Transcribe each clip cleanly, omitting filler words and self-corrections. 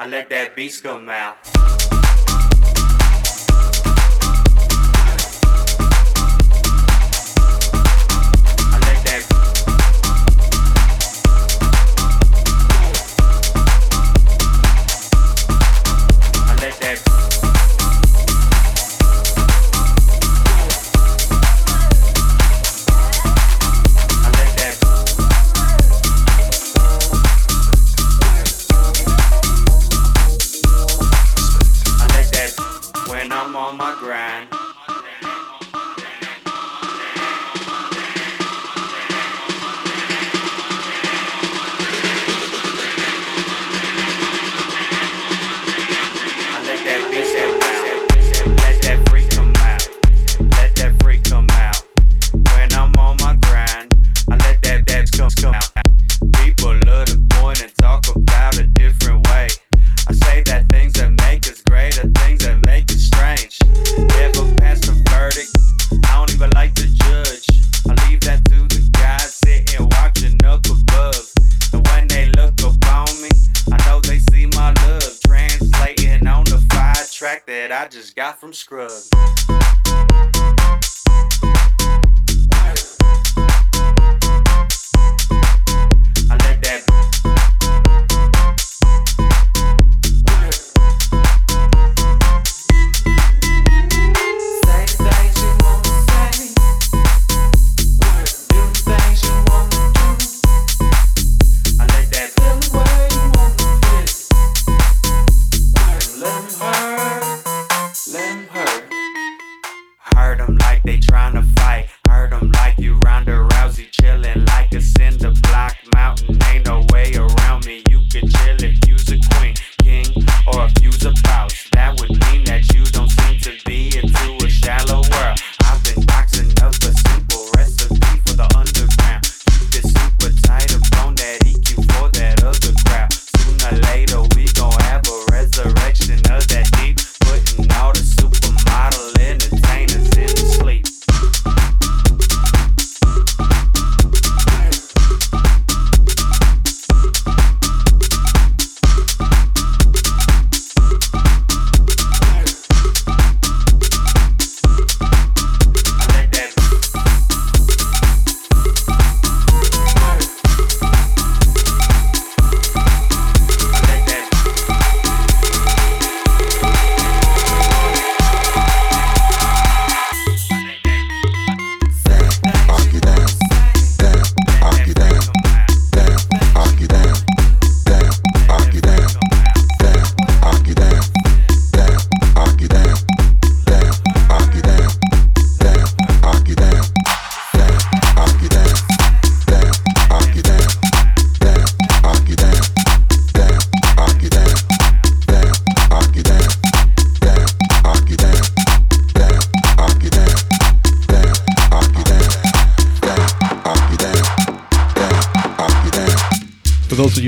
I let that beast come out.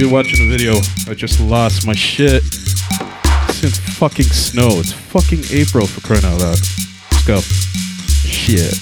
Watching the video, I just lost my shit. Since fucking snow, it's fucking April for crying out loud. Let's go. Shit.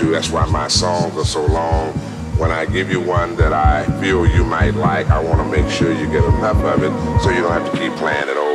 That's why my songs are so long. When I give you one that I feel you might like, I want to make sure you get enough of it so you don't have to keep playing it over.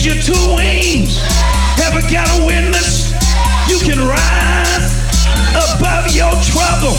is your two wings. Ever got a witness? You can rise above your trouble.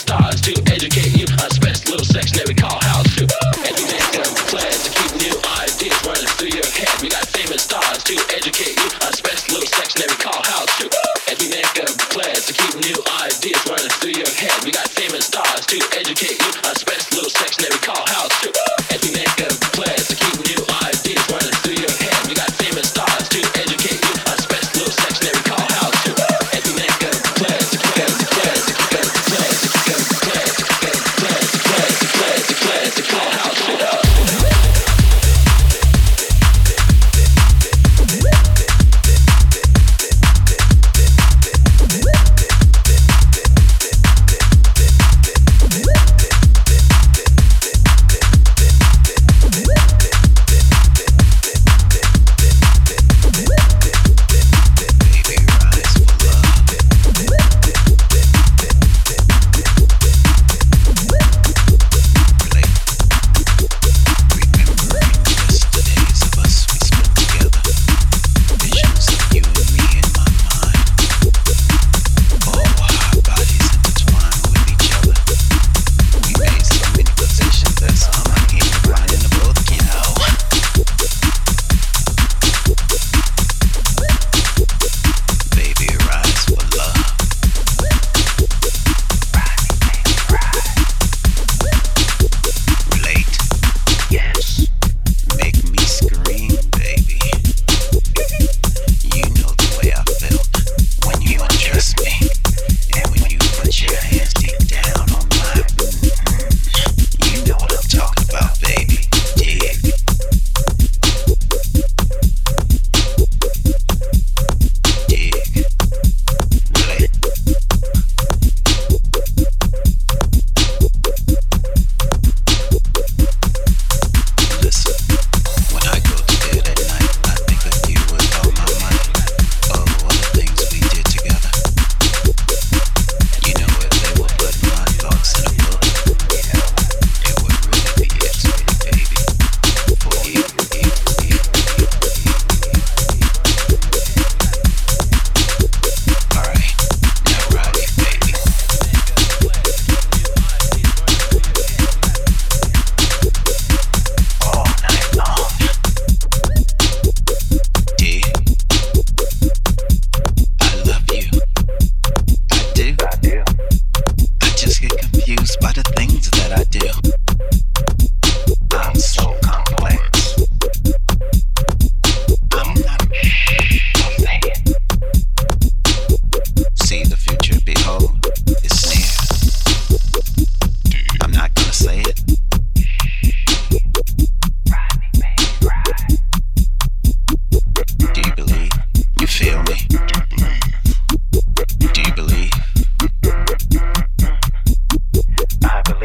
stars to educate you on space, little sex that we call how to. And you make them plans to keep new ideas running through your head. We got famous stars to educate you on space, little sex that we call how to. And you make them plans to keep new ideas running through your head. We got famous stars to educate you on space, little sex that we call how to. And you make them plans to keep new ideas running through your head. We got famous stars to educate you on space, little sex that we call how to. And you make them plans to keep I believe.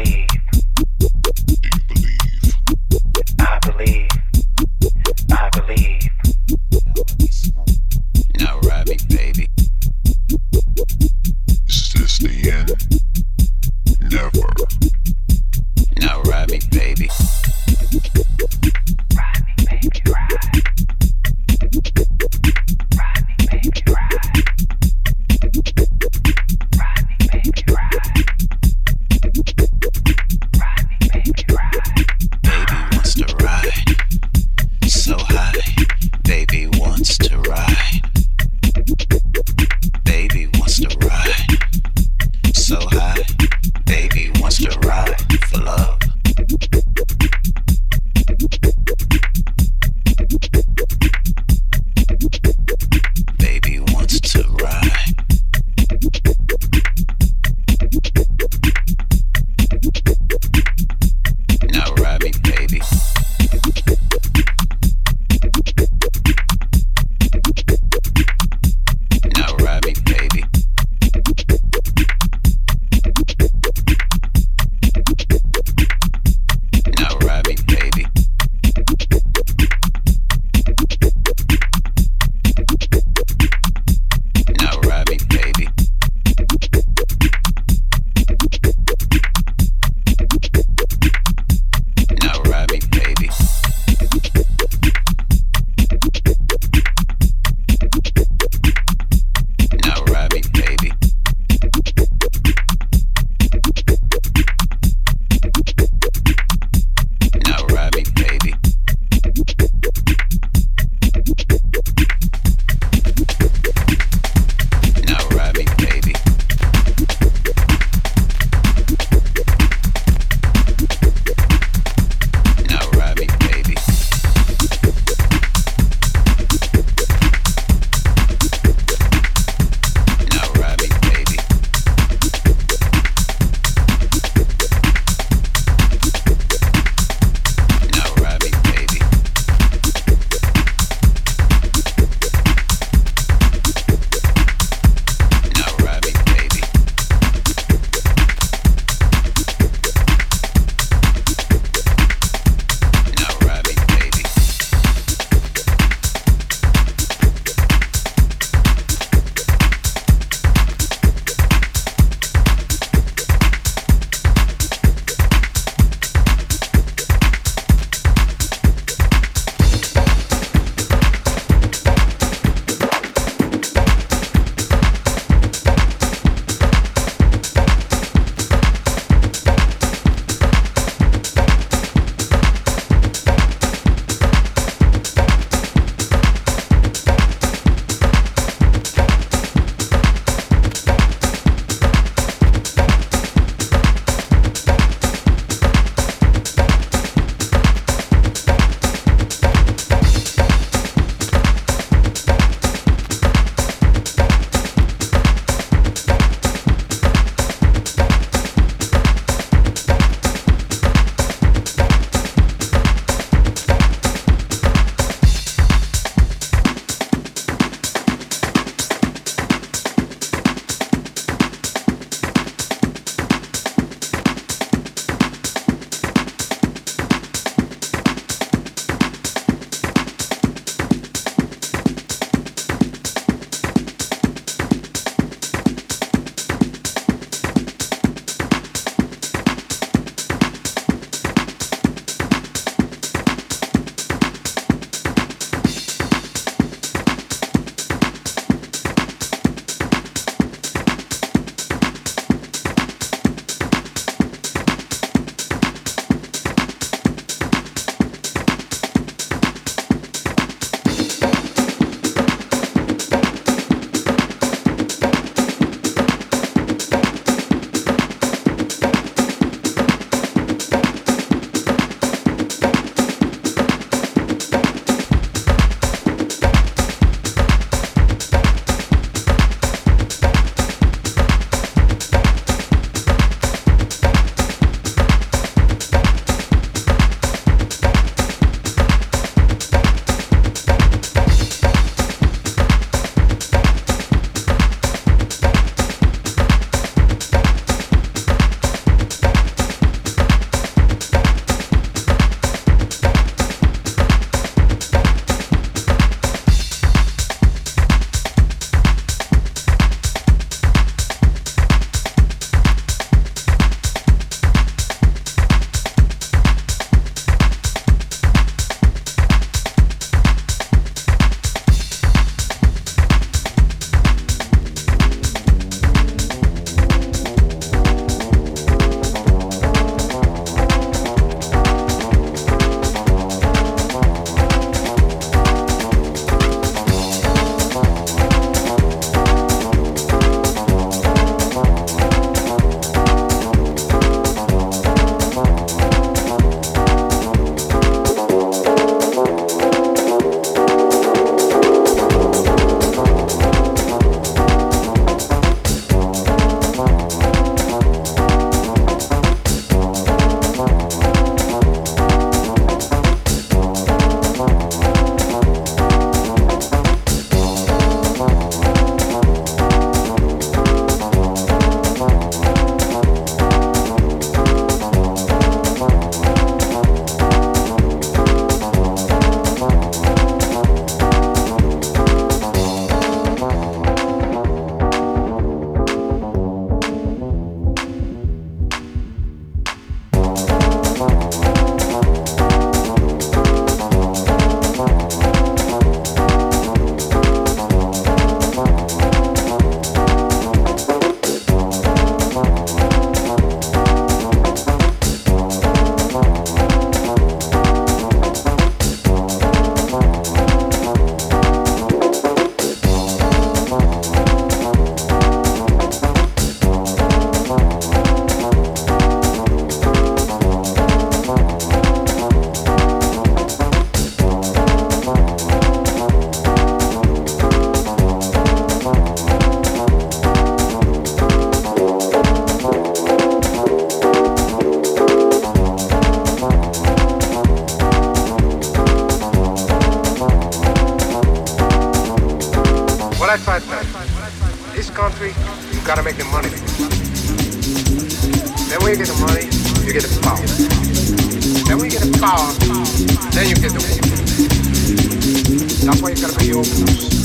when you get the money, you get the power. Then when you get the power, then you get the woman. That's why you gotta be open.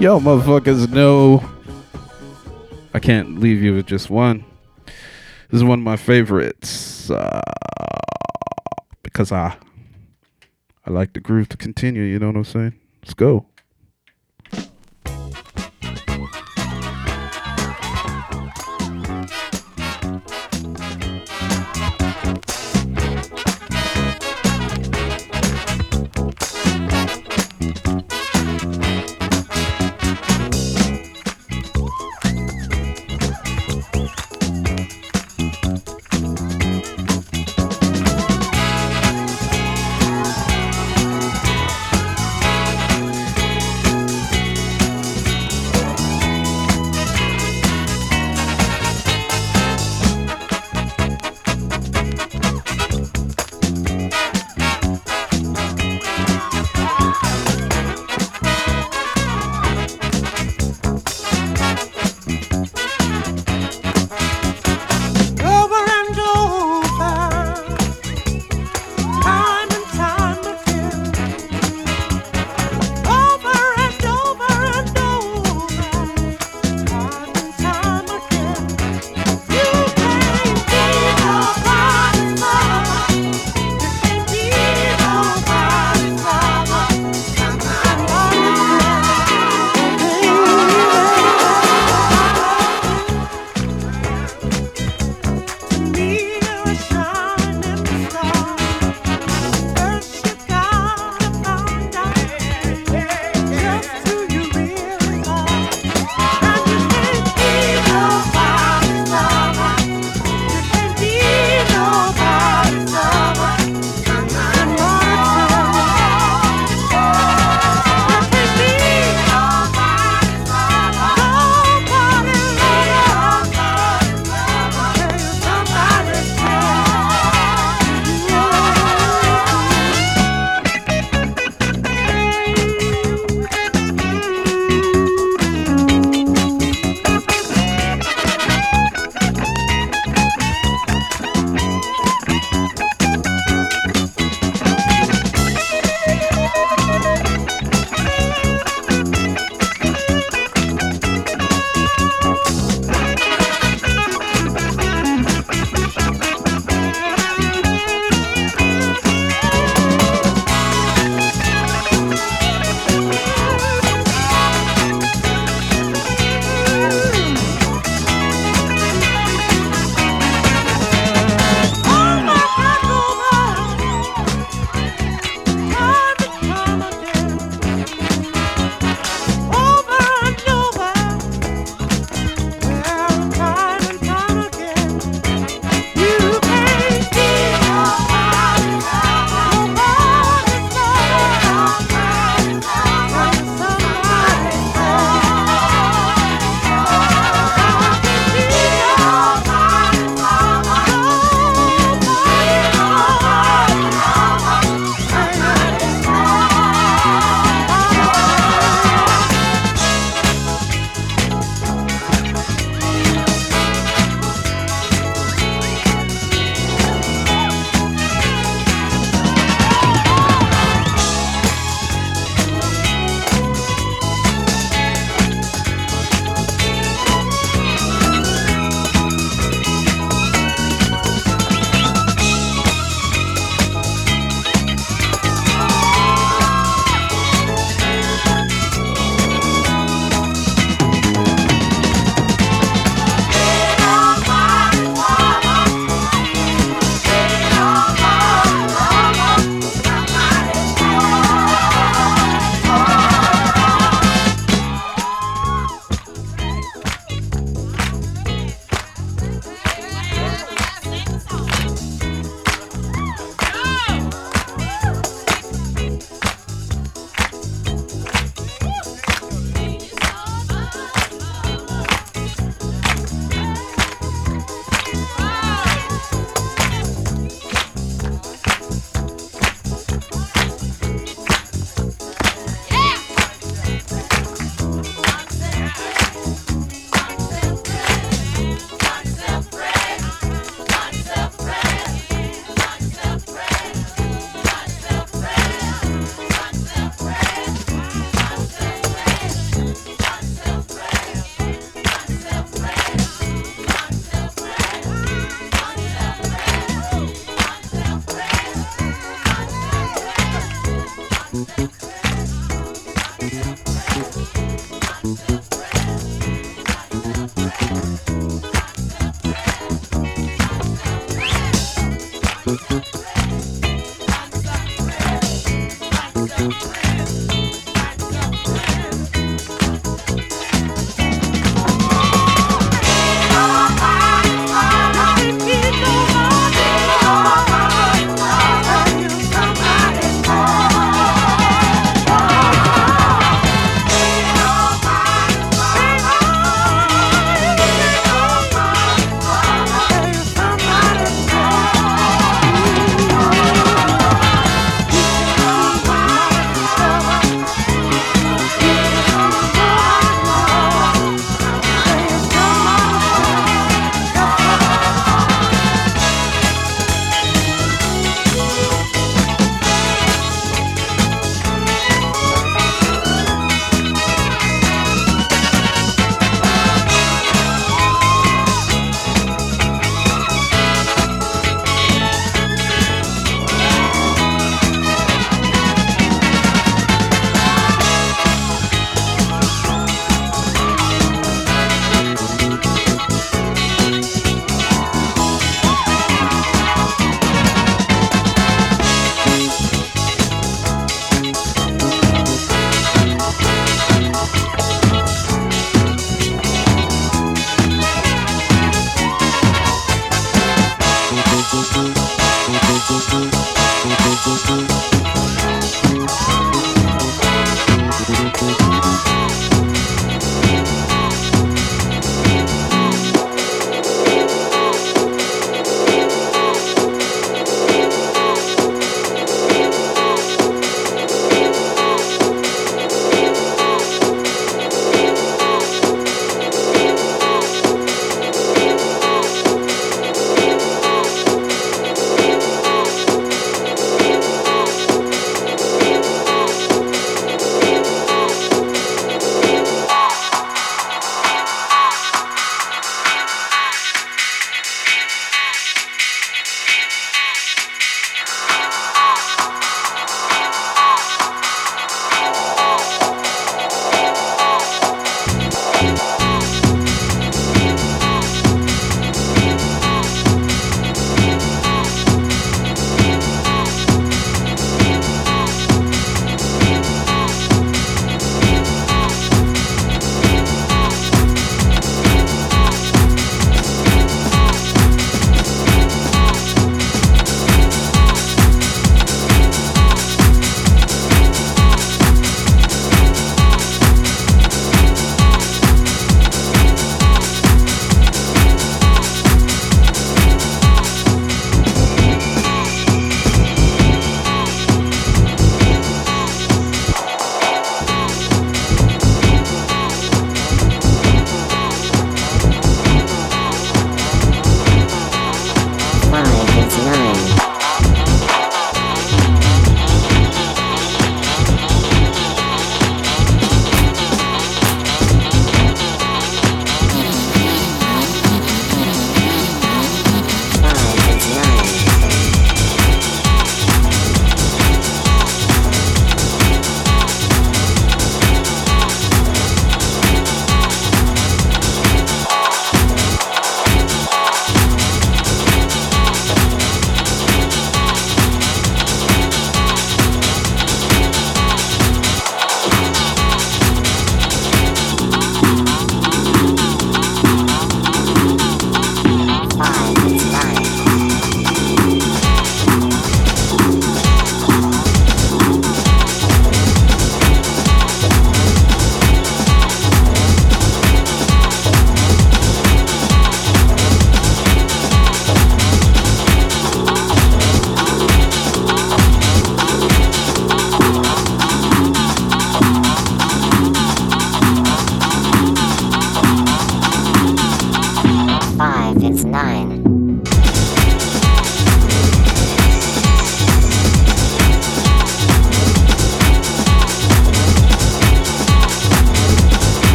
Yo, motherfuckers, no. I can't leave you with just one. This is one of my favorites. Because I like the groove to continue, you know what I'm saying? Let's go.